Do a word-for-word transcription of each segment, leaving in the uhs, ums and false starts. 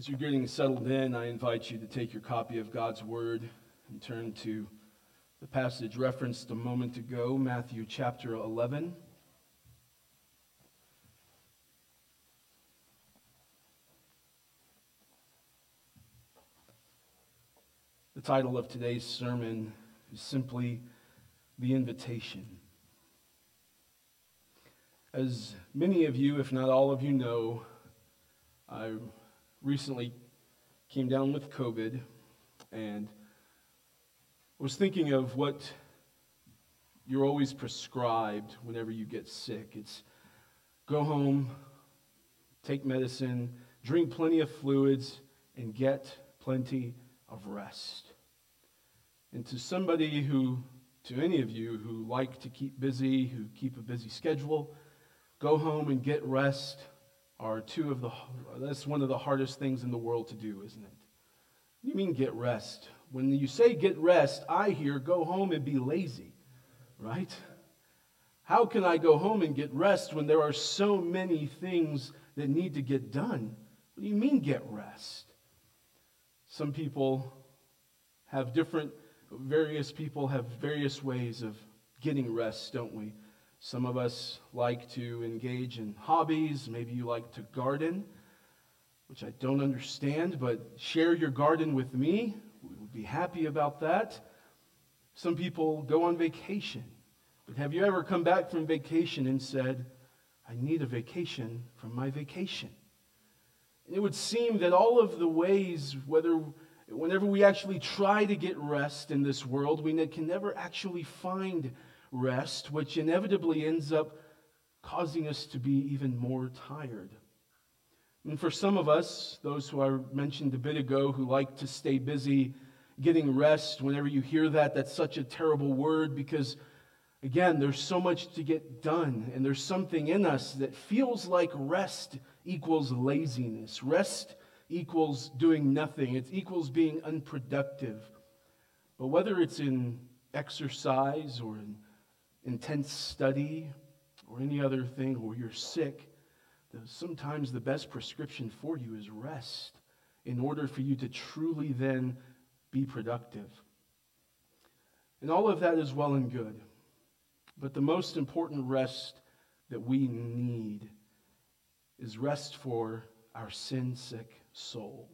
As you're getting settled in, I invite you to take your copy of God's Word and turn to the passage referenced a moment ago, Matthew chapter eleven. The title of today's sermon is simply The Invitation. As many of you, if not all of you, know, I recently came down with COVID and was thinking of what you're always prescribed whenever you get sick. It's go home, take medicine, drink plenty of fluids, and get plenty of rest. And to somebody who, to any of you who like to keep busy, who keep a busy schedule, go home and get rest are two of the, that's one of the hardest things in the world to do, isn't it? You mean get rest? When you say get rest, I hear go home and be lazy, right? How can I go home and get rest when there are so many things that need to get done? What do you mean get rest? Some people have different, various people have various ways of getting rest, don't we? Some of us like to engage in hobbies. Maybe you like to garden, which I don't understand, but share your garden with me. We would be happy about that. Some people go on vacation. But have you ever come back from vacation and said, I need a vacation from my vacation? And it would seem that all of the ways, whether whenever we actually try to get rest in this world, we can never actually find rest, which inevitably ends up causing us to be even more tired. And for some of us, those who I mentioned a bit ago who like to stay busy, getting rest, whenever you hear that, that's such a terrible word because, again, there's so much to get done, and there's something in us that feels like rest equals laziness. Rest equals doing nothing. It equals being unproductive. But whether it's in exercise or in intense study or any other thing where you're sick, sometimes the best prescription for you is rest in order for you to truly then be productive. And all of that is well and good, but the most important rest that we need is rest for our sin-sick soul.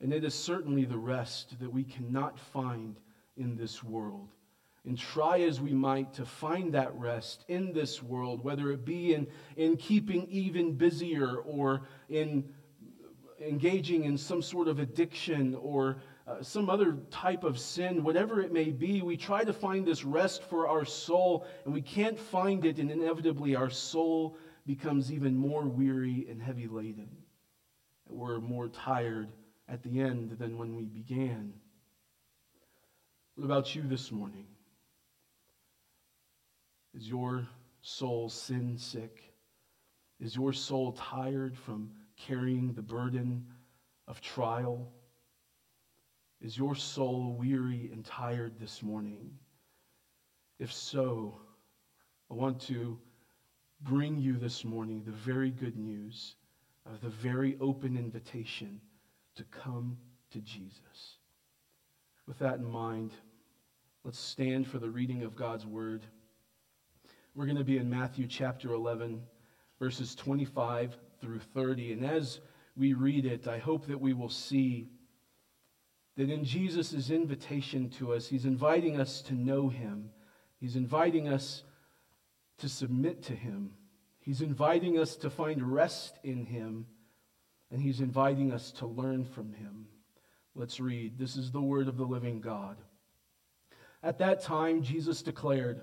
And it is certainly the rest that we cannot find in this world. And try as we might to find that rest in this world, whether it be in, in keeping even busier or in engaging in some sort of addiction or uh, some other type of sin, whatever it may be, we try to find this rest for our soul, and we can't find it, and inevitably our soul becomes even more weary and heavy laden. We're more tired at the end than when we began. What about you this morning? Is your soul sin sick? Is your soul tired from carrying the burden of trial? Is your soul weary and tired this morning? If so, I want to bring you this morning the very good news of the very open invitation to come to Jesus. With that in mind, let's stand for the reading of God's Word. We're going to be in Matthew chapter eleven, verses twenty-five through thirty. And as we read it, I hope that we will see that in Jesus' invitation to us, he's inviting us to know him. He's inviting us to submit to him. He's inviting us to find rest in him. And he's inviting us to learn from him. Let's read. This is the word of the living God. At that time, Jesus declared,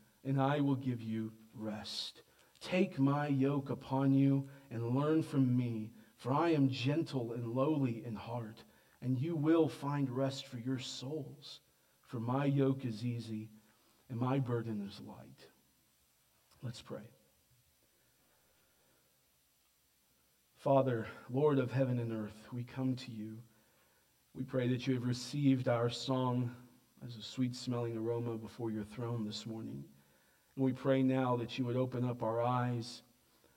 and I will give you rest. Take my yoke upon you and learn from me, for I am gentle and lowly in heart, and you will find rest for your souls. For my yoke is easy and my burden is light. Let's pray. Father, Lord of heaven and earth, we come to you. We pray that you have received our song as a sweet-smelling aroma before your throne this morning. And we pray now that you would open up our eyes,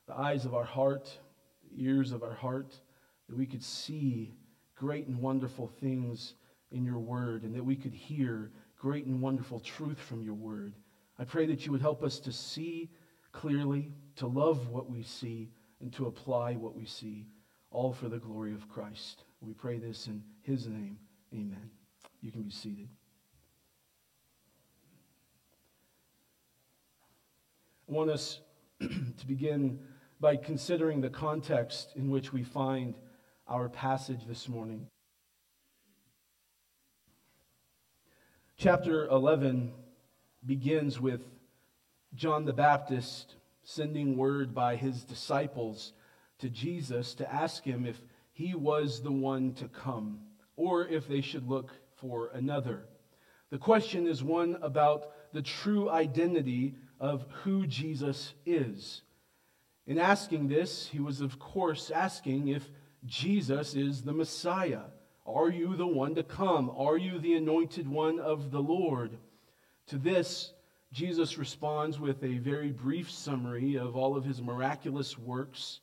the eyes of our heart, the ears of our heart, that we could see great and wonderful things in your word, and that we could hear great and wonderful truth from your word. I pray that you would help us to see clearly, to love what we see, and to apply what we see, all for the glory of Christ. We pray this in his name. Amen. You can be seated. I want us to begin by considering the context in which we find our passage this morning. Chapter eleven begins with John the Baptist sending word by his disciples to Jesus to ask him if he was the one to come, or if they should look for another. The question is one about the true identity of who Jesus is. In asking this, he was, of course, asking if Jesus is the Messiah. Are you the one to come? Are you the anointed one of the Lord? To this, Jesus responds with a very brief summary of all of his miraculous works.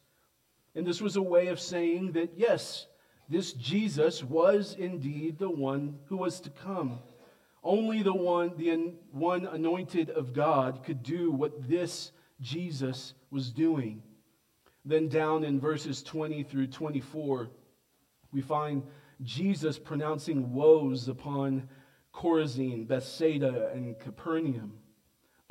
And this was a way of saying that, yes, this Jesus was indeed the one who was to come. Only the one, the one anointed of God could do what this Jesus was doing. Then down in verses twenty through twenty-four, we find Jesus pronouncing woes upon Chorazin, Bethsaida, and Capernaum.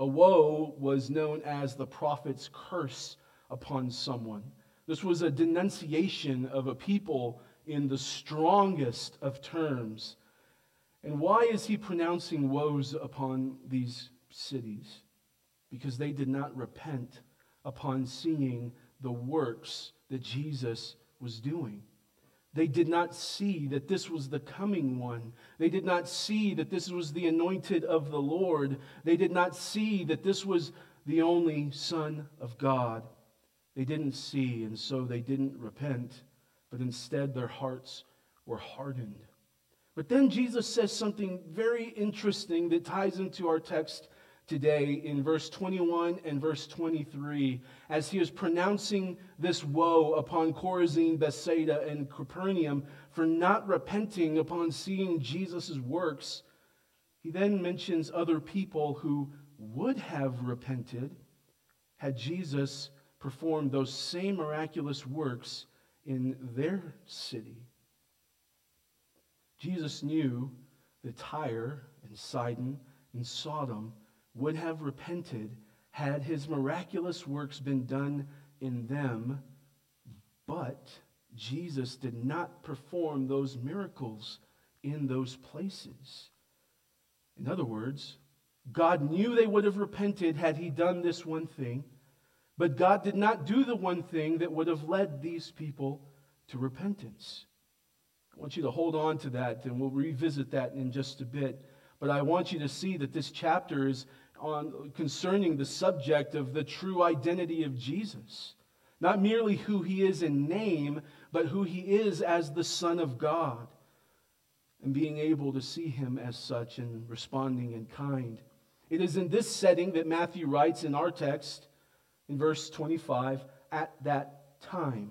A woe was known as the prophet's curse upon someone. This was a denunciation of a people in the strongest of terms. And why is he pronouncing woes upon these cities? Because they did not repent upon seeing the works that Jesus was doing. They did not see that this was the coming one. They did not see that this was the anointed of the Lord. They did not see that this was the only Son of God. They didn't see, and so they didn't repent, but instead their hearts were hardened. But then Jesus says something very interesting that ties into our text today in verse twenty-one and verse twenty-three, as he is pronouncing this woe upon Chorazin, Bethsaida, and Capernaum for not repenting upon seeing Jesus' works. He then mentions other people who would have repented had Jesus performed those same miraculous works in their city. Jesus knew that Tyre and Sidon and Sodom would have repented had his miraculous works been done in them, but Jesus did not perform those miracles in those places. In other words, God knew they would have repented had he done this one thing, but God did not do the one thing that would have led these people to repentance. I want you to hold on to that, and we'll revisit that in just a bit. But I want you to see that this chapter is on concerning the subject of the true identity of Jesus. Not merely who he is in name, but who he is as the Son of God. And being able to see him as such and responding in kind. It is in this setting that Matthew writes in our text, in verse twenty-five, at that time.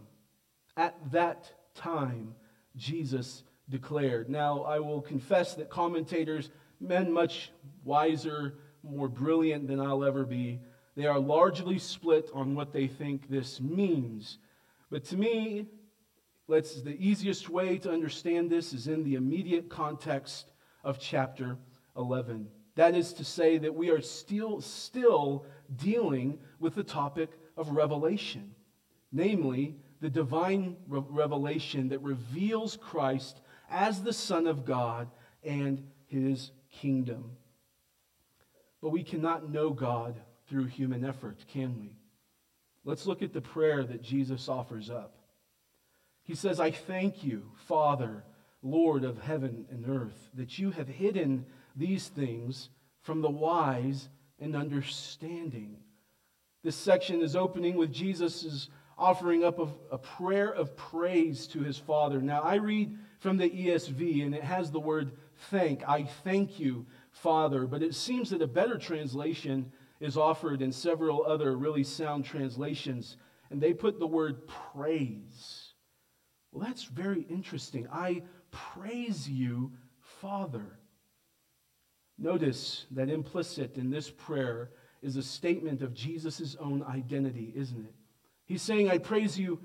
At that time, Jesus declared. Now, I will confess that commentators, men much wiser, more brilliant than I'll ever be, they are largely split on what they think this means. But to me, let's, the easiest way to understand this is in the immediate context of chapter eleven. That is to say that we are still, still dealing with the topic of revelation, namely the divine re- revelation that reveals Christ as the Son of God and his kingdom. But we cannot know God through human effort, can we? Let's look at the prayer that Jesus offers up. He says, I thank you, Father, Lord of heaven and earth, that you have hidden these things from the wise and understanding. This section is opening with Jesus' offering up of a prayer of praise to his Father. Now I read from the E S V, and it has the word thank. I thank you, Father. But it seems that a better translation is offered in several other really sound translations, and they put the word praise. Well, that's very interesting. I praise you, Father. Notice that implicit in this prayer is a statement of Jesus' own identity, isn't it? He's saying, I praise you,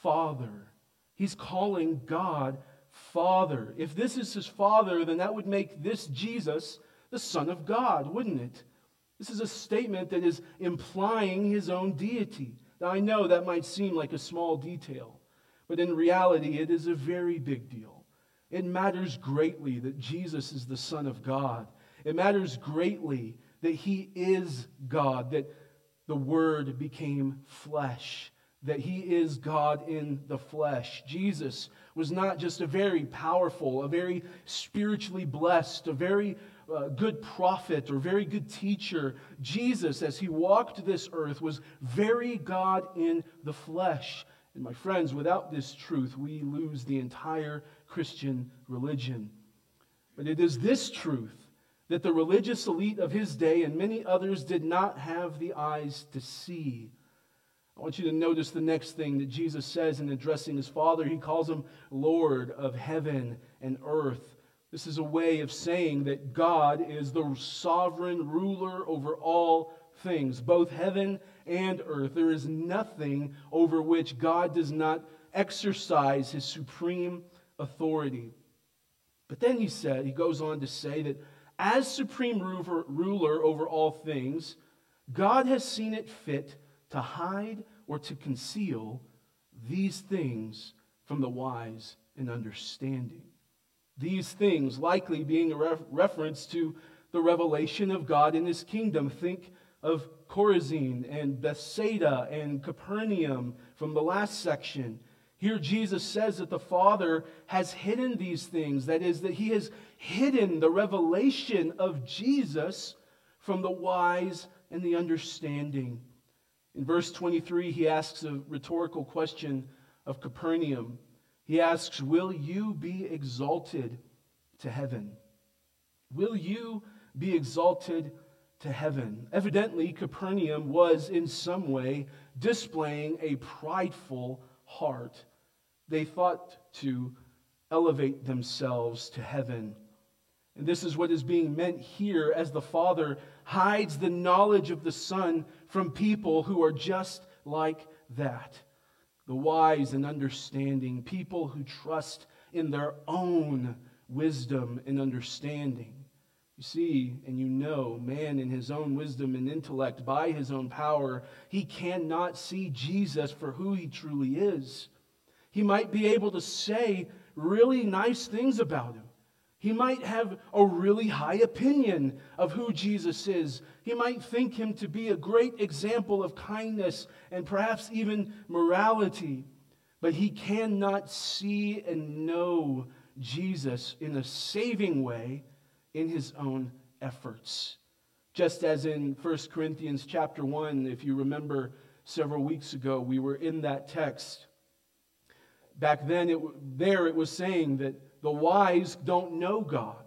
Father. He's calling God Father. If this is his Father, then that would make this Jesus the Son of God, wouldn't it? This is a statement that is implying his own deity. Now, I know that might seem like a small detail, but in reality, it is a very big deal. It matters greatly that Jesus is the Son of God. It matters greatly that he is God, that the Word became flesh, that he is God in the flesh. Jesus was not just a very powerful, a very spiritually blessed, a very uh, good prophet or very good teacher. Jesus, as he walked this earth, was very God in the flesh. And my friends, without this truth, we lose the entire Christian religion. But it is this truth that the religious elite of his day and many others did not have the eyes to see. I want you to notice the next thing that Jesus says in addressing his Father. He calls him Lord of heaven and earth. This is a way of saying that God is the sovereign ruler over all things, both heaven and earth. There is nothing over which God does not exercise his supreme authority. But then he said, he goes on to say that as supreme ruler over all things, God has seen it fit to hide or to conceal these things from the wise and understanding. These things likely being a re- reference to the revelation of God in his kingdom. Think of Chorazin and Bethsaida and Capernaum from the last section. Here Jesus says that the Father has hidden these things. That is, that he has hidden the revelation of Jesus from the wise and the understanding. In verse twenty-three, he asks a rhetorical question of Capernaum. He asks, will you be exalted to heaven? Will you be exalted to heaven? Evidently, Capernaum was in some way displaying a prideful heart. They thought to elevate themselves to heaven. And this is what is being meant here as the Father hides the knowledge of the Son from people who are just like that. The wise and understanding, people who trust in their own wisdom and understanding. You see, and you know, man in his own wisdom and intellect, by his own power, he cannot see Jesus for who he truly is. He might be able to say really nice things about him. He might have a really high opinion of who Jesus is. He might think him to be a great example of kindness and perhaps even morality. But he cannot see and know Jesus in a saving way in his own efforts. Just as in First Corinthians chapter one, if you remember several weeks ago, we were in that text. Back then, it, there it was saying that the wise don't know God.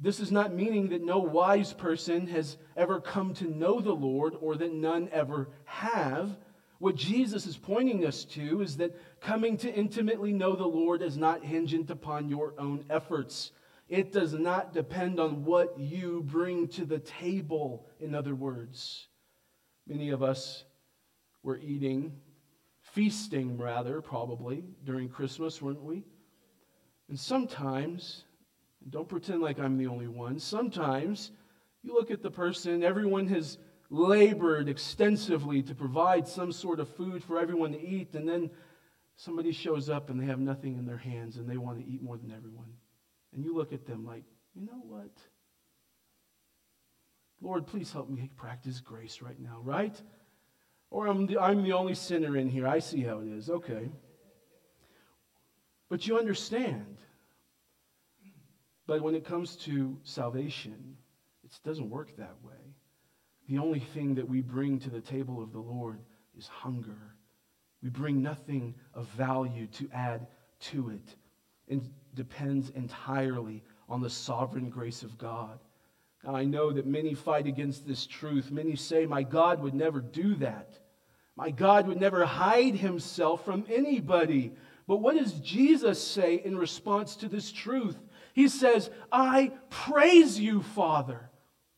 This is not meaning that no wise person has ever come to know the Lord or that none ever have. What Jesus is pointing us to is that coming to intimately know the Lord is not hinged upon your own efforts. It does not depend on what you bring to the table, in other words. Many of us were eating, feasting rather, probably, during Christmas, weren't we? And sometimes, don't pretend like I'm the only one, sometimes you look at the person, everyone has labored extensively to provide some sort of food for everyone to eat, and then somebody shows up and they have nothing in their hands and they want to eat more than everyone. And you look at them like, you know what? Lord, please help me practice grace right now, right? Or I'm the, I'm the only sinner in here. I see how it is. Okay. But you understand. But when it comes to salvation, it doesn't work that way. The only thing that we bring to the table of the Lord is hunger. We bring nothing of value to add to it. It depends entirely on the sovereign grace of God. Now, I know that many fight against this truth. Many say, my God would never do that. My God would never hide himself from anybody. But what does Jesus say in response to this truth? He says, I praise you, Father,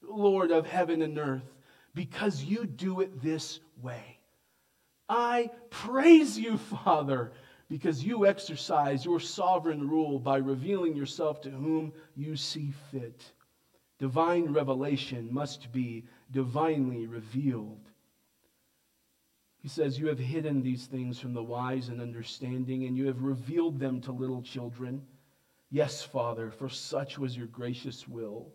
Lord of heaven and earth, because you do it this way. I praise you, Father, because you exercise your sovereign rule by revealing yourself to whom you see fit. Divine revelation must be divinely revealed. He says, you have hidden these things from the wise and understanding, and you have revealed them to little children. Yes, Father, for such was your gracious will.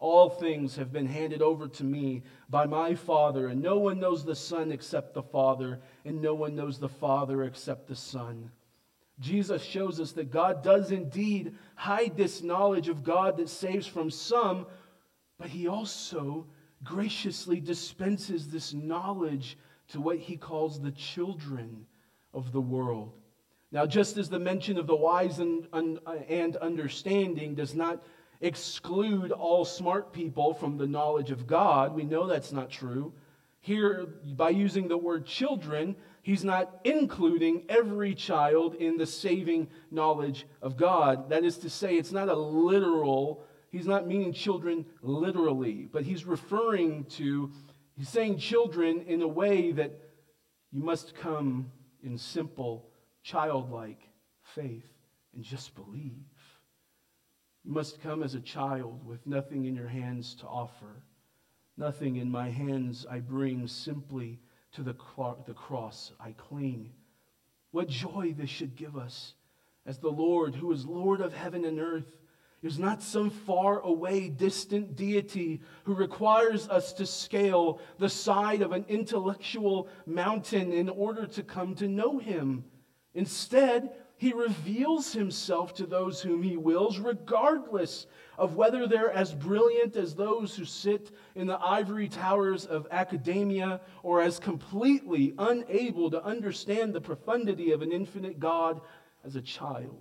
All things have been handed over to me by my Father, and no one knows the Son except the Father, and no one knows the Father except the Son. Jesus shows us that God does indeed hide this knowledge of God that saves from some, but he also graciously dispenses this knowledge to what he calls the children of the world. Now, just as the mention of the wise and, un, and understanding does not exclude all smart people from the knowledge of God, we know that's not true. Here, by using the word children, he's not including every child in the saving knowledge of God. That is to say, it's not a literal, he's not meaning children literally, but he's referring to, he's saying children in a way that you must come in simple, childlike faith and just believe. You must come as a child with nothing in your hands to offer. Nothing in my hands I bring, simply to the cross I cling. What joy this should give us, as the Lord, who is Lord of heaven and earth, is not some far away, distant deity who requires us to scale the side of an intellectual mountain in order to come to know him. Instead, he reveals himself to those whom he wills, regardless of whether they're as brilliant as those who sit in the ivory towers of academia, or as completely unable to understand the profundity of an infinite God as a child.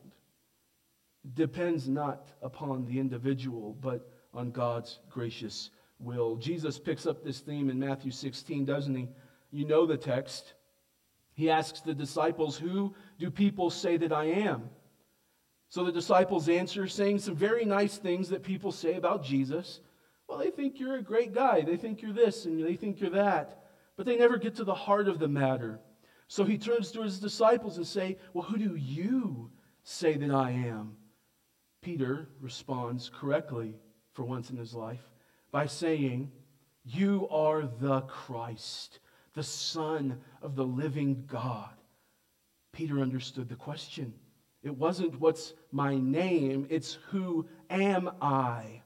It depends not upon the individual, but on God's gracious will. Jesus picks up this theme in Matthew sixteen, doesn't he? You know the text. He asks the disciples, who do people say that I am? So the disciples answer, saying some very nice things that people say about Jesus. Well, they think you're a great guy. They think you're this and they think you're that. But they never get to the heart of the matter. So he turns to his disciples and say, well, who do you say that I am? Peter responds correctly for once in his life by saying, you are the Christ, the Son of the living God. Peter understood the question. It wasn't what's my name, it's who am I?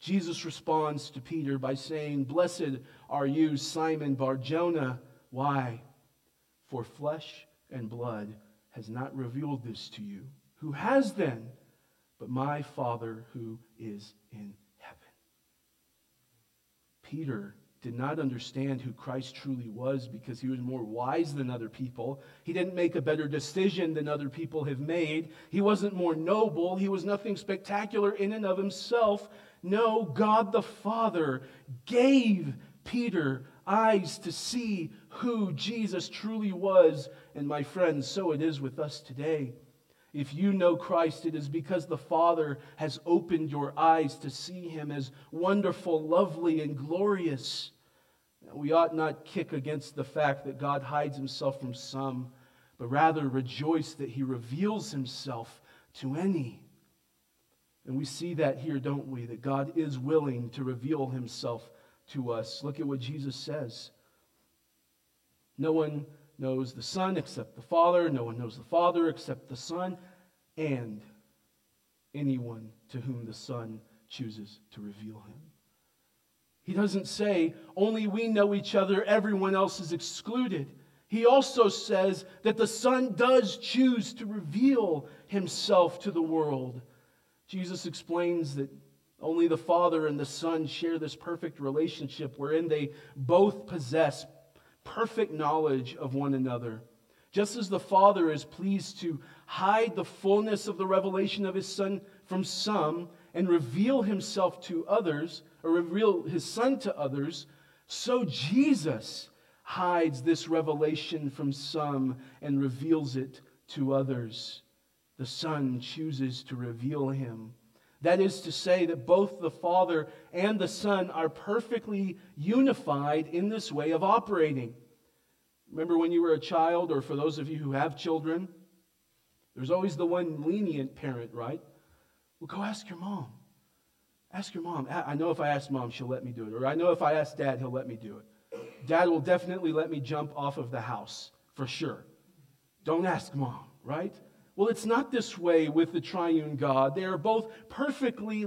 Jesus responds to Peter by saying, blessed are you, Simon Bar-Jonah. Why? For flesh and blood has not revealed this to you. Who has then? But my Father who is in heaven. Peter did not understand who Christ truly was because he was more wise than other people. He didn't make a better decision than other people have made. He wasn't more noble. He was nothing spectacular in and of himself. No, God the Father gave Peter eyes to see who Jesus truly was. And my friends, so it is with us today. If you know Christ, it is because the Father has opened your eyes to see him as wonderful, lovely, and glorious. We ought not kick against the fact that God hides himself from some, but rather rejoice that he reveals himself to any. And we see that here, don't we? That God is willing to reveal himself to us. Look at what Jesus says. No one knows the Son except the Father. No one knows the Father except the Son, and anyone to whom the Son chooses to reveal him. He doesn't say, only we know each other, everyone else is excluded. he also says that the Son does choose to reveal himself to the world. Jesus explains that only the Father and the Son share this perfect relationship wherein they both possess perfect knowledge of one another. Just as the Father is pleased to hide the fullness of the revelation of his Son from some and reveal himself to others, or reveal his Son to others, so Jesus hides this revelation from some and reveals it to others. The Son chooses to reveal him. That is to say that both the Father and the Son are perfectly unified in this way of operating. Remember when you were a child, or for those of you who have children, there's always the one lenient parent, right? Well, go ask your mom. Ask your mom. I know if I ask mom, she'll let me do it. Or I know if I ask dad, he'll let me do it. Dad will definitely let me jump off of the house, for sure. Don't ask mom, right? Well, it's not this way with the triune God. They are both perfectly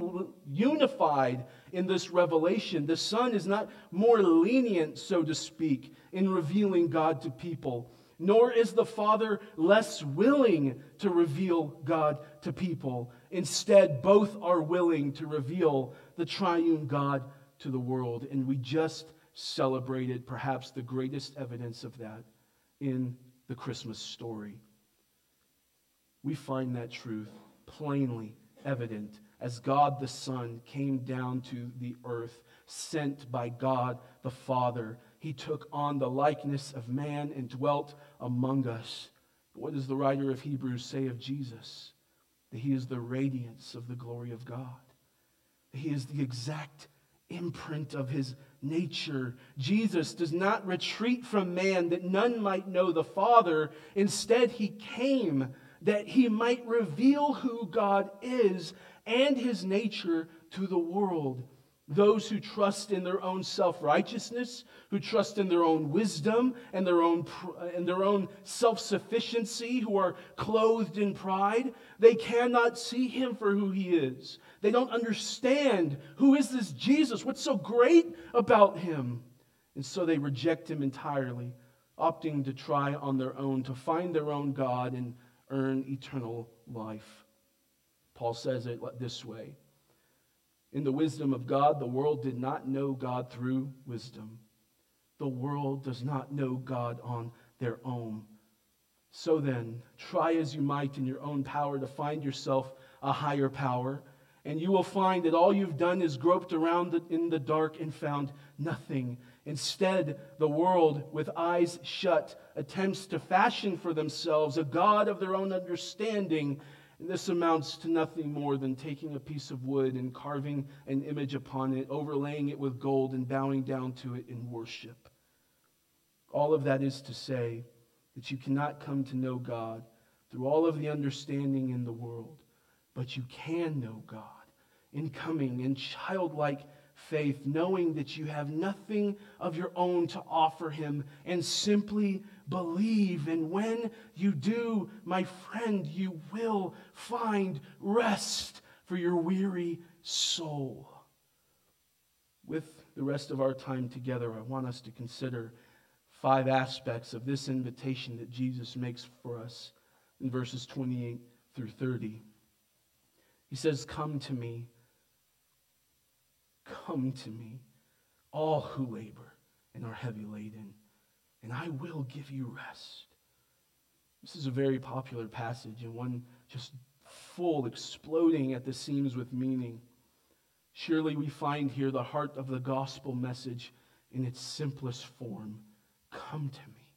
unified in this revelation. The Son is not more lenient, so to speak, in revealing God to people, nor is the Father less willing to reveal God to people. Instead, both are willing to reveal the triune God to the world, and we just celebrated perhaps the greatest evidence of that in the Christmas story. We find that truth plainly evident as God the Son came down to the earth, sent by God the Father. He took on the likeness of man and dwelt among us. What does the writer of Hebrews say of Jesus? That he is the radiance of the glory of God. He is the exact imprint of his nature. Jesus does not retreat from man that none might know the Father. Instead, he came that he might reveal who God is and his nature to the world. Those who trust in their own self-righteousness, who trust in their own wisdom and their own and their own self-sufficiency, who are clothed in pride, they cannot see him for who he is. They don't understand, who is this Jesus? What's so great about him? And so they reject him entirely, opting to try on their own, to find their own God and earn eternal life. Paul says it this way: in the wisdom of God, the world did not know God through wisdom. The world does not know God on their own. So then, try as you might in your own power to find yourself a higher power, and you will find that all you've done is groped around in the dark and found nothing. Instead, the world, with eyes shut, attempts to fashion for themselves a God of their own understanding. And this amounts to nothing more than taking a piece of wood and carving an image upon it, overlaying it with gold and bowing down to it in worship. All of that is to say that you cannot come to know God through all of the understanding in the world, but you can know God in coming, in childlike faith, knowing that you have nothing of your own to offer him, and simply believe. And when you do, my friend, you will find rest for your weary soul. With the rest of our time together, I want us to consider five aspects of this invitation that Jesus makes for us in verses twenty-eight through thirty. He says, "Come to me. Come to me, all who labor and are heavy laden, and I will give you rest." This is a very popular passage, and one just full, exploding at the seams with meaning. Surely we find here the heart of the gospel message in its simplest form: come to me.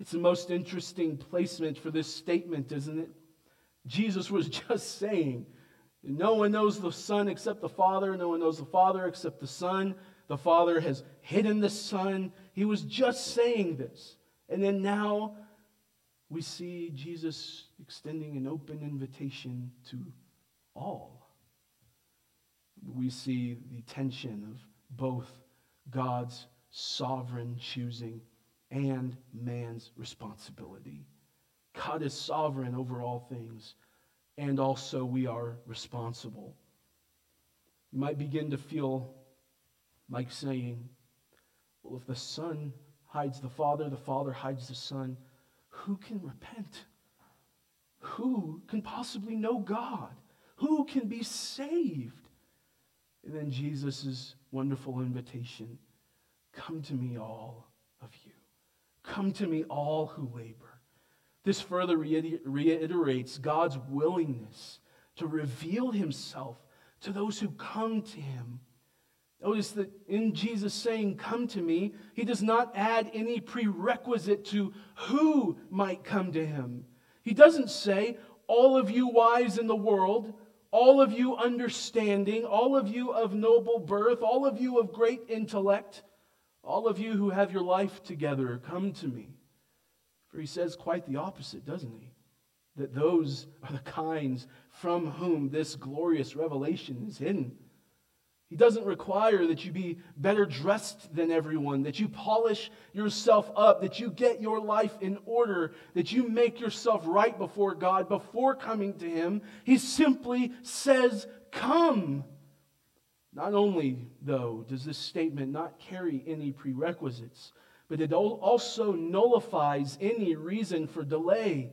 It's the most interesting placement for this statement, isn't it? Jesus was just saying, no one knows the Son except the Father. No one knows the Father except the Son. The Father has hidden the Son. He was just saying this. And then now we see Jesus extending an open invitation to all. We see the tension of both God's sovereign choosing and man's responsibility. God is sovereign over all things, and also we are responsible. You might begin to feel like saying, well, if the Son hides the Father, the Father hides the Son. Who can repent? Who can possibly know God? Who can be saved? And then Jesus' wonderful invitation, come to me all of you. Come to me all who labor. This further reiterates God's willingness to reveal himself to those who come to him. Notice that in Jesus saying, come to me, he does not add any prerequisite to who might come to him. He doesn't say, all of you wise in the world, all of you understanding, all of you of noble birth, all of you of great intellect, all of you who have your life together, come to me. For he says quite the opposite, doesn't he? That those are the kinds from whom this glorious revelation is hidden. He doesn't require that you be better dressed than everyone, that you polish yourself up, that you get your life in order, that you make yourself right before God before coming to him. He simply says, come. Not only, though, does this statement not carry any prerequisites, but it also nullifies any reason for delay.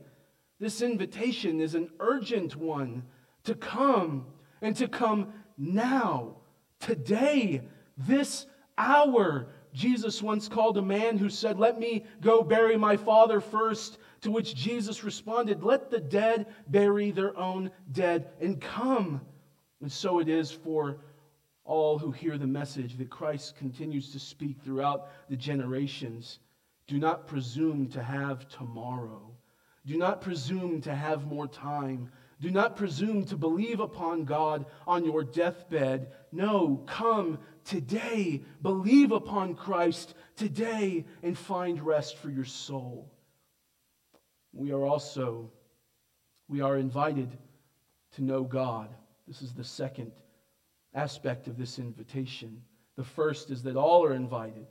This invitation is an urgent one to come, and to come now. Today, this hour, Jesus once called a man who said, let me go bury my father first, to which Jesus responded, let the dead bury their own dead and come. And so it is for all who hear the message that Christ continues to speak throughout the generations. Do not presume to have tomorrow. Do not presume to have more time. Do not presume to believe upon God on your deathbed. No, come today. Believe upon Christ today and find rest for your soul. We are also, we are invited to know God. This is the second aspect of this invitation. The first is that all are invited.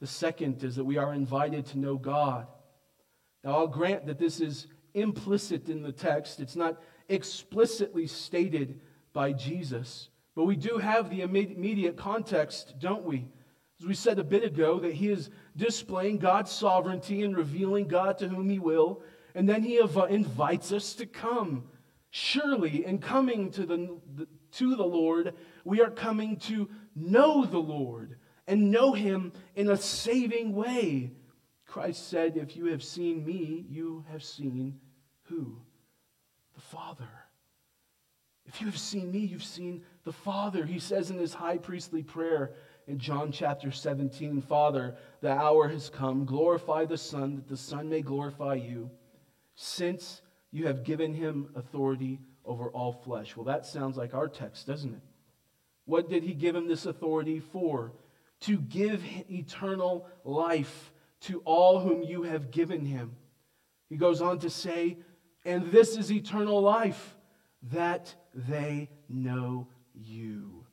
The second is that we are invited to know God. Now, I'll grant that this is implicit in the text. It's not explicitly stated by Jesus. But we do have the immediate context, don't we? As we said a bit ago, that he is displaying God's sovereignty and revealing God to whom he will. And then he invites us to come. Surely, in coming to the, to the Lord, we are coming to know the Lord and know him in a saving way. Christ said, if you have seen me, you have seen who? The Father. If you have seen me, you've seen the Father. He says in his high priestly prayer in John chapter seventeen, Father, the hour has come. Glorify the Son, that the Son may glorify you, since you have given him authority over all flesh. Well, that sounds like our text, doesn't it? What did he give him this authority for? To give eternal life to all whom you have given him. He goes on to say, and this is eternal life, that they know you.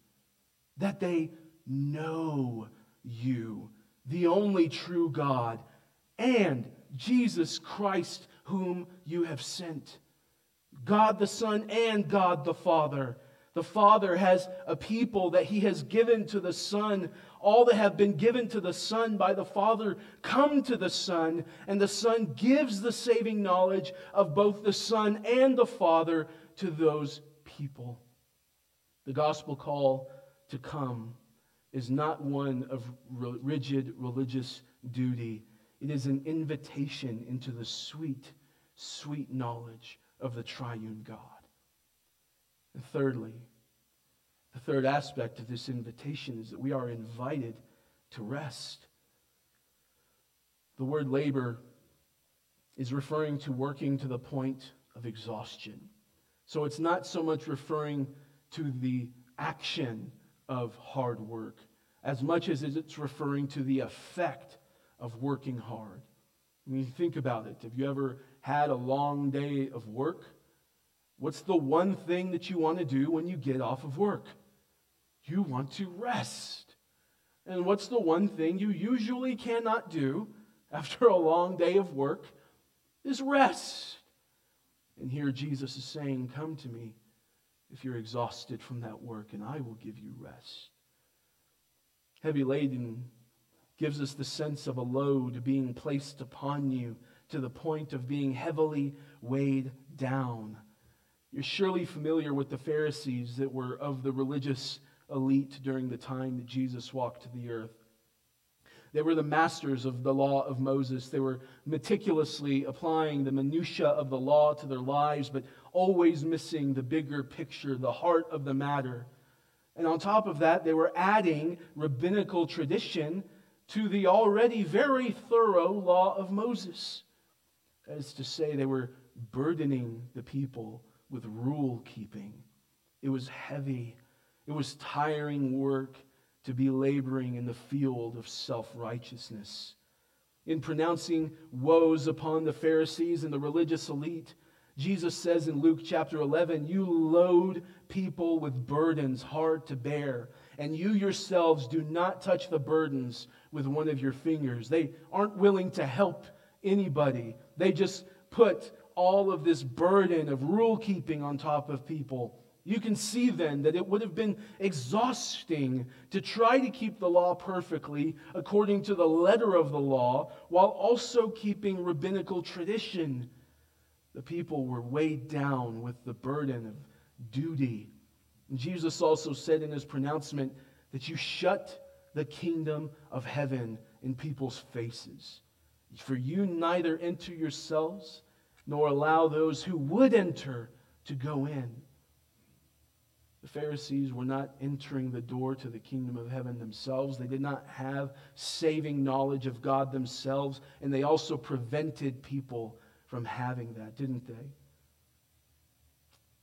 That they know you, the only true God, and Jesus Christ, whom you have sent. God the Son and God the Father. The Father has a people that he has given to the Son. All that have been given to the Son by the Father come to the Son, and the Son gives the saving knowledge of both the Son and the Father to those people. The gospel call to come is not one of rigid religious duty. It is an invitation into the sweet, sweet knowledge of the triune God. And thirdly, the third aspect of this invitation is that we are invited to rest. The word labor is referring to working to the point of exhaustion. So it's not so much referring to the action of hard work as much as it's referring to the effect of working hard. I mean, think about it. Have you ever had a long day of work? What's the one thing that you want to do when you get off of work? You want to rest. And what's the one thing you usually cannot do after a long day of work? Is rest. And here Jesus is saying, come to me if you're exhausted from that work, and I will give you rest. Heavy laden gives us the sense of a load being placed upon you to the point of being heavily weighed down. You're surely familiar with the Pharisees that were of the religious elite during the time that Jesus walked the earth. They were the masters of the law of Moses. They were meticulously applying the minutiae of the law to their lives, but always missing the bigger picture, the heart of the matter. And on top of that, they were adding rabbinical tradition to the already very thorough law of Moses. That is to say, they were burdening the people with rule keeping. It was heavy. It was tiring work to be laboring in the field of self-righteousness. In pronouncing woes upon the Pharisees and the religious elite, Jesus says in Luke chapter eleven, "You load people with burdens hard to bear, and you yourselves do not touch the burdens with one of your fingers." They aren't willing to help anybody. They just put all of this burden of rule-keeping on top of people. You can see then that it would have been exhausting to try to keep the law perfectly according to the letter of the law while also keeping rabbinical tradition. The people were weighed down with the burden of duty. And Jesus also said in his pronouncement that you shut the kingdom of heaven in people's faces. For you neither enter yourselves nor allow those who would enter to go in. The Pharisees were not entering the door to the kingdom of heaven themselves. They did not have saving knowledge of God themselves, and they also prevented people from having that, didn't they?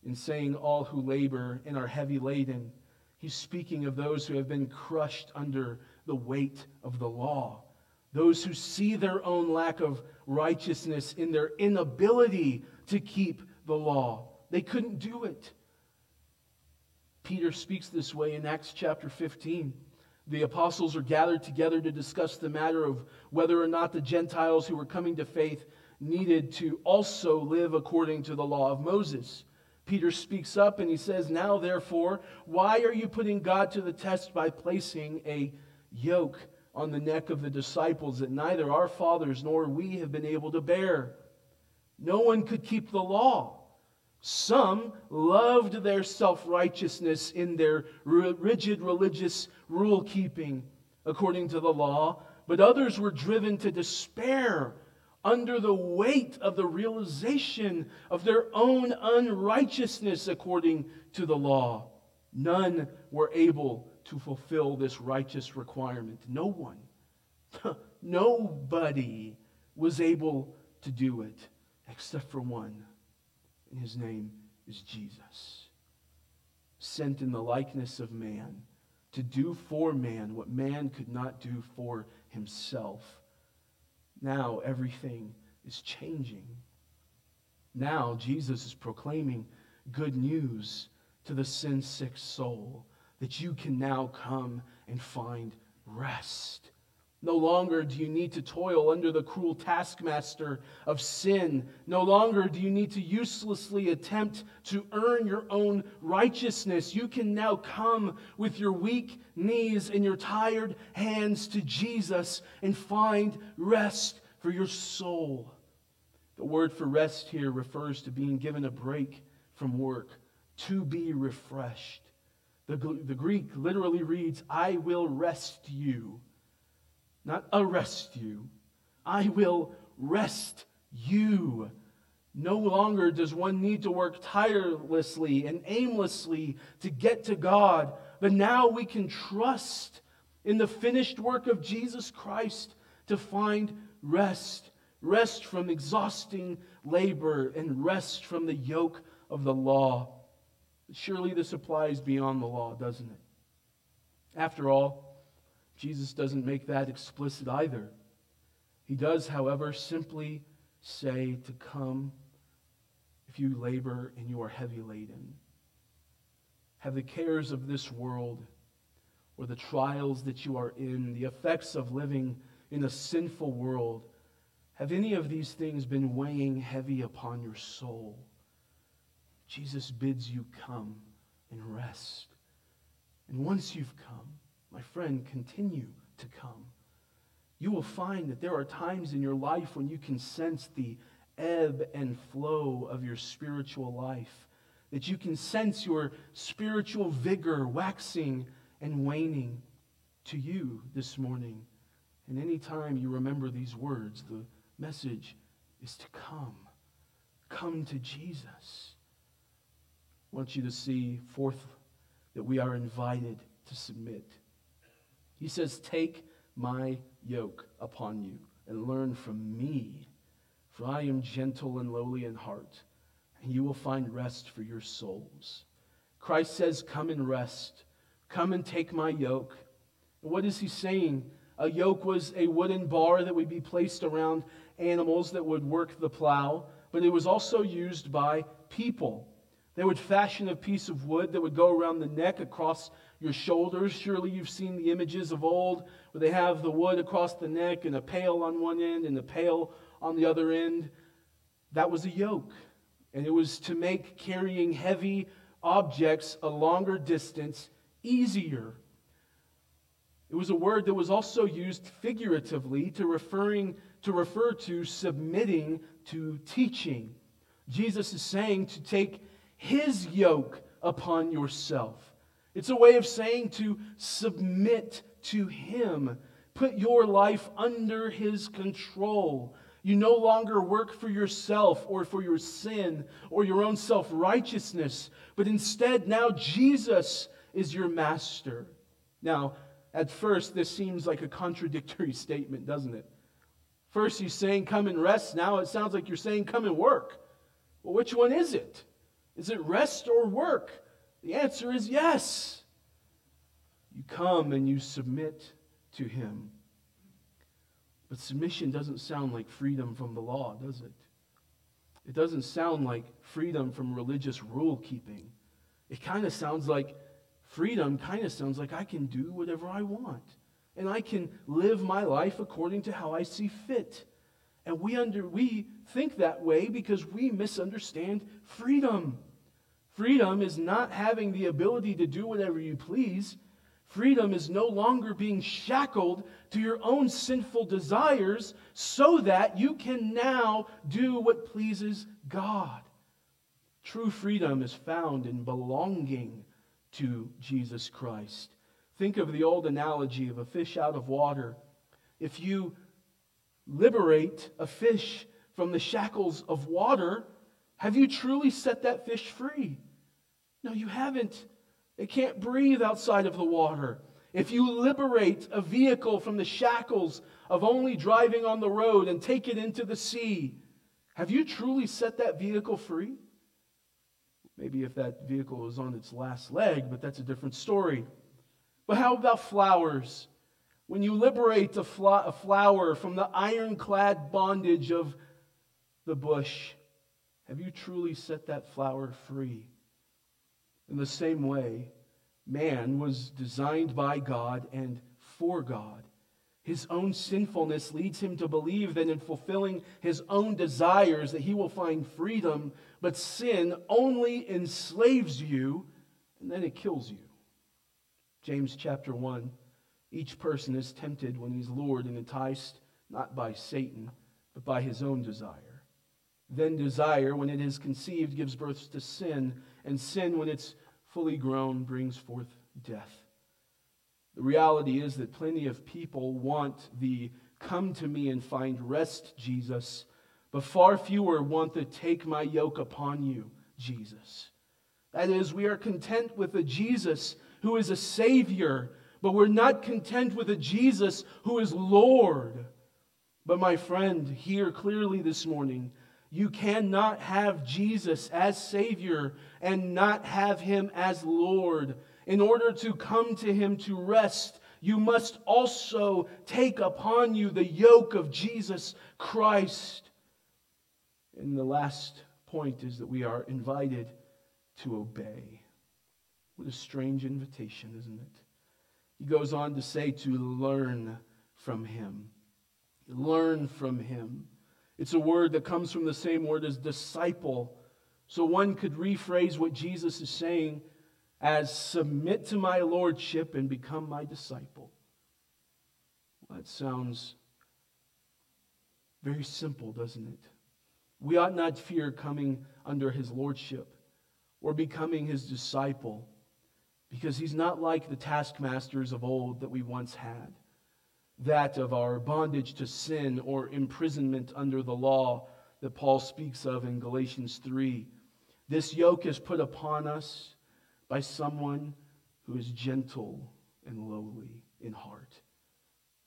In saying all who labor and are heavy laden, he's speaking of those who have been crushed under the weight of the law, those who see their own lack of righteousness in their inability to keep the law. They couldn't do it. Peter speaks this way in Acts chapter fifteen. The apostles are gathered together to discuss the matter of whether or not the Gentiles who were coming to faith needed to also live according to the law of Moses. Peter speaks up and he says, "Now therefore, why are you putting God to the test by placing a yoke on the neck of the disciples that neither our fathers nor we have been able to bear? No one could keep the law. Some loved their self-righteousness in their rigid religious rule-keeping according to the law, but others were driven to despair under the weight of the realization of their own unrighteousness according to the law. None were able to fulfill this righteous requirement." No one. Nobody was able to do it except for one. And his name is Jesus. Sent in the likeness of man to do for man what man could not do for himself. Now everything is changing. Now Jesus is proclaiming good news to the sin-sick soul, that you can now come and find rest. No longer do you need to toil under the cruel taskmaster of sin. No longer do you need to uselessly attempt to earn your own righteousness. You can now come with your weak knees and your tired hands to Jesus and find rest for your soul. The word for rest here refers to being given a break from work, to be refreshed. The, the Greek literally reads, "I will rest you." Not arrest you. I will rest you. No longer does one need to work tirelessly and aimlessly to get to God, but now we can trust in the finished work of Jesus Christ to find rest. Rest from exhausting labor and rest from the yoke of the law. Surely this applies beyond the law, doesn't it? After all, Jesus doesn't make that explicit either. He does, however, simply say to come if you labor and you are heavy laden. Have the cares of this world or the trials that you are in, the effects of living in a sinful world, have any of these things been weighing heavy upon your soul? Jesus bids you come and rest. And once you've come, my friend, continue to come. you will find that there are times in your life when you can sense the ebb and flow of your spiritual life, that you can sense your spiritual vigor waxing and waning. To you this morning, and any time you remember these words, the message is to come. Come to Jesus. I want you to see, fourth, that we are invited to submit. He says, "Take my yoke upon you and learn from me, for I am gentle and lowly in heart, and you will find rest for your souls." Christ says, "Come and rest. Come and take my yoke." What is he saying? A yoke was a wooden bar that would be placed around animals that would work the plow, but it was also used by people. They would fashion a piece of wood that would go around the neck, across your shoulders. Surely you've seen the images of old where they have the wood across the neck and a pail on one end and a pail on the other end. That was a yoke, and it was to make carrying heavy objects a longer distance easier. It was a word that was also used figuratively to referring to refer to submitting to teaching. Jesus is saying to take his yoke upon yourself. It's a way of saying to submit to him. Put your life under his control. You no longer work for yourself or for your sin or your own self-righteousness, but instead now Jesus is your master. Now, at first, this seems like a contradictory statement, doesn't it? First, he's saying, come and rest. Now it sounds like you're saying, come and work. Well, which one is it? Is it rest or work? The answer is yes. You come and you submit to him. But submission doesn't sound like freedom from the law, does it? It doesn't sound like freedom from religious rule keeping. It kind of sounds like Freedom kind of sounds like I can do whatever I want, and I can live my life according to how I see fit. And we under we think that way because we misunderstand freedom. Freedom is not having the ability to do whatever you please. Freedom is no longer being shackled to your own sinful desires so that you can now do what pleases God. True freedom is found in belonging to Jesus Christ. Think of the old analogy of a fish out of water. If you liberate a fish from the shackles of water, have you truly set that fish free? No, you haven't. It can't breathe outside of the water. If you liberate a vehicle from the shackles of only driving on the road and take it into the sea, have you truly set that vehicle free? Maybe if that vehicle was on its last leg, but that's a different story. But how about flowers? When you liberate a, fl- a flower from the ironclad bondage of the bush, have you truly set that flower free? In the same way, man was designed by God and for God. His own sinfulness leads him to believe that in fulfilling his own desires that he will find freedom, but sin only enslaves you, and then it kills you. James chapter one, each person is tempted when he's lured and enticed, not by Satan, but by his own desire. Then desire, when it is conceived, gives birth to sin, and sin, when it's fully grown, brings forth death. The reality is that plenty of people want the come to me and find rest, Jesus, but far fewer want the take my yoke upon you, Jesus. That is, we are content with a Jesus who is a Savior, but we're not content with a Jesus who is Lord. But my friend, hear clearly this morning, you cannot have Jesus as Savior and not have him as Lord. In order to come to him to rest, you must also take upon you the yoke of Jesus Christ. And the last point is that we are invited to obey. What a strange invitation, isn't it? He goes on to say to learn from him. Learn from him. It's a word that comes from the same word as disciple. So one could rephrase what Jesus is saying as submit to my lordship and become my disciple. Well, that sounds Very simple, doesn't it? We ought not fear coming under his lordship or becoming his disciple, because he's not like the taskmasters of old that we once had, that of our bondage to sin or imprisonment under the law that Paul speaks of in Galatians three. This yoke is put upon us by someone who is gentle and lowly in heart,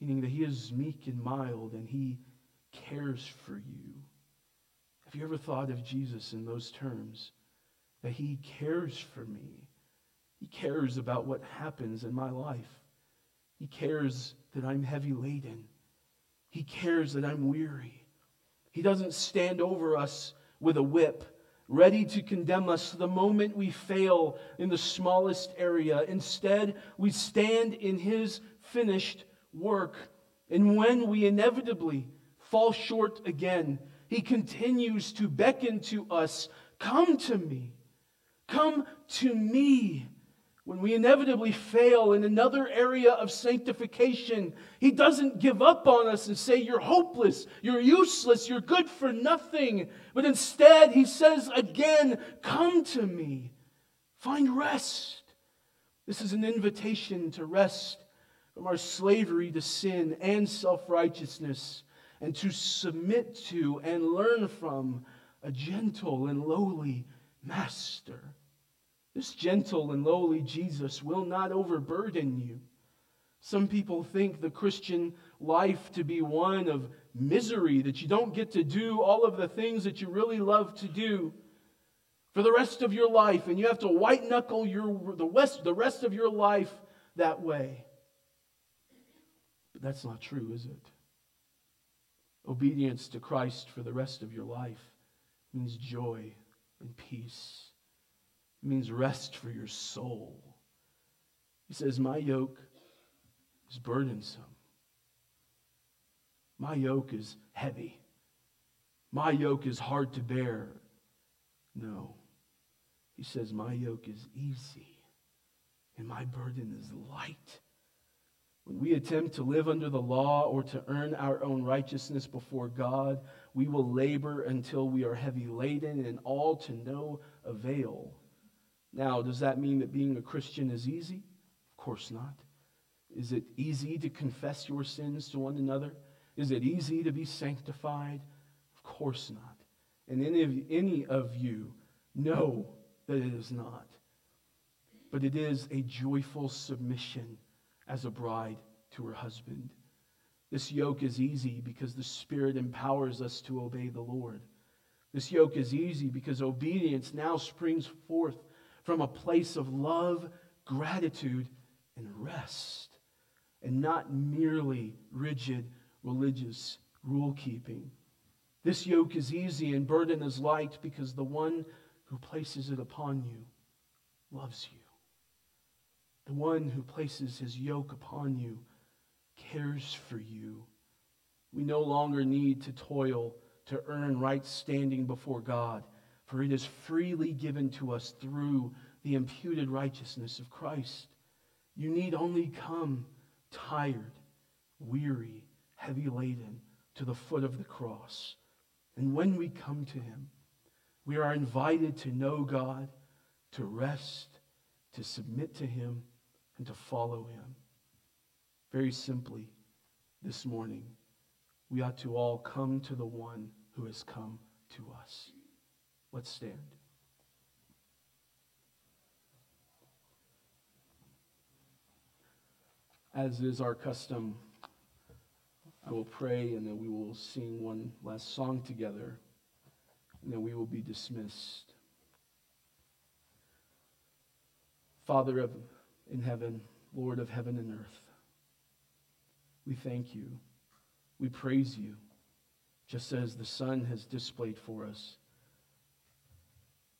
meaning that he is meek and mild and he cares for you. Have you ever thought of Jesus in those terms? That he cares for me. He cares about what happens in my life. He cares that I'm heavy laden. He cares that I'm weary. He doesn't stand over us with a whip, ready to condemn us the moment we fail in the smallest area. Instead, we stand in his finished work. And when we inevitably fall short again, he continues to beckon to us, come to me, come to me. When we inevitably fail in another area of sanctification, he doesn't give up on us and say, you're hopeless, you're useless, you're good for nothing. But instead, he says again, come to me, find rest. This is an invitation to rest from our slavery to sin and self-righteousness, and to submit to and learn from a gentle and lowly master. This gentle and lowly Jesus will not overburden you. Some people think the Christian life to be one of misery, that you don't get to do all of the things that you really love to do for the rest of your life, and you have to white knuckle your the west the rest of your life that way. But that's not true, is it? Obedience to Christ for the rest of your life means joy and peace. It means rest for your soul. He says, my yoke is burdensome. My yoke is heavy. My yoke is hard to bear. No. He says, my yoke is easy and my burden is light. When we attempt to live under the law or to earn our own righteousness before God, we will labor until we are heavy laden and all to no avail. Now, does that mean that being a Christian is easy? Of course not. Is it easy to confess your sins to one another? Is it easy to be sanctified? Of course not. And any of, any of you know that it is not. But it is a joyful submission as a bride to her husband. This yoke is easy because the Spirit empowers us to obey the Lord. This yoke is easy because obedience now springs forth from a place of love, gratitude, and rest, and not merely rigid religious rule-keeping. This yoke is easy and burden is light because the one who places it upon you loves you. The one who places his yoke upon you cares for you. We no longer need to toil to earn right standing before God, for it is freely given to us through the imputed righteousness of Christ. You need only come tired, weary, heavy laden to the foot of the cross. And when we come to him, we are invited to know God, to rest, to submit to him, and to follow him. Very simply, this morning, we ought to all come to the one who has come to us. Let's stand. As is our custom, I will pray and then we will sing one last song together, and then we will be dismissed. Father of in heaven, Lord of heaven and earth, we thank you. We praise you, just as the Son has displayed for us,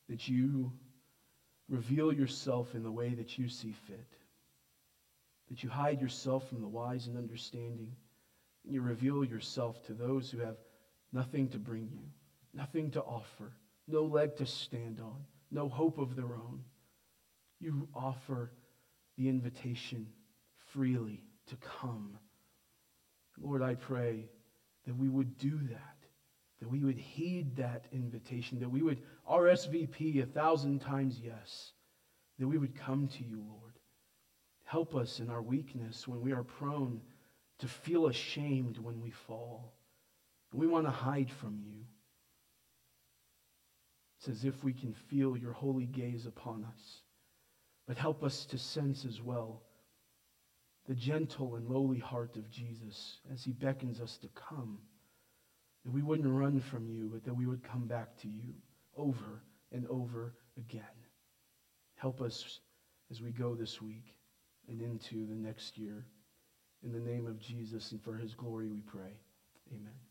that you reveal yourself in the way that you see fit, that you hide yourself from the wise and understanding, and you reveal yourself to those who have nothing to bring you, nothing to offer, no leg to stand on, no hope of their own. You offer the invitation freely to come. Lord, I pray that we would do that, that we would heed that invitation, that we would R S V P a thousand times yes, that we would come to you, Lord. Help us in our weakness when we are prone to feel ashamed when we fall. We want to hide from you. It's as if we can feel your holy gaze upon us. But help us to sense as well the gentle and lowly heart of Jesus as he beckons us to come, that we wouldn't run from you, but that we would come back to you over and over again. Help us as we go this week and into the next year. In the name of Jesus and for his glory we pray. Amen.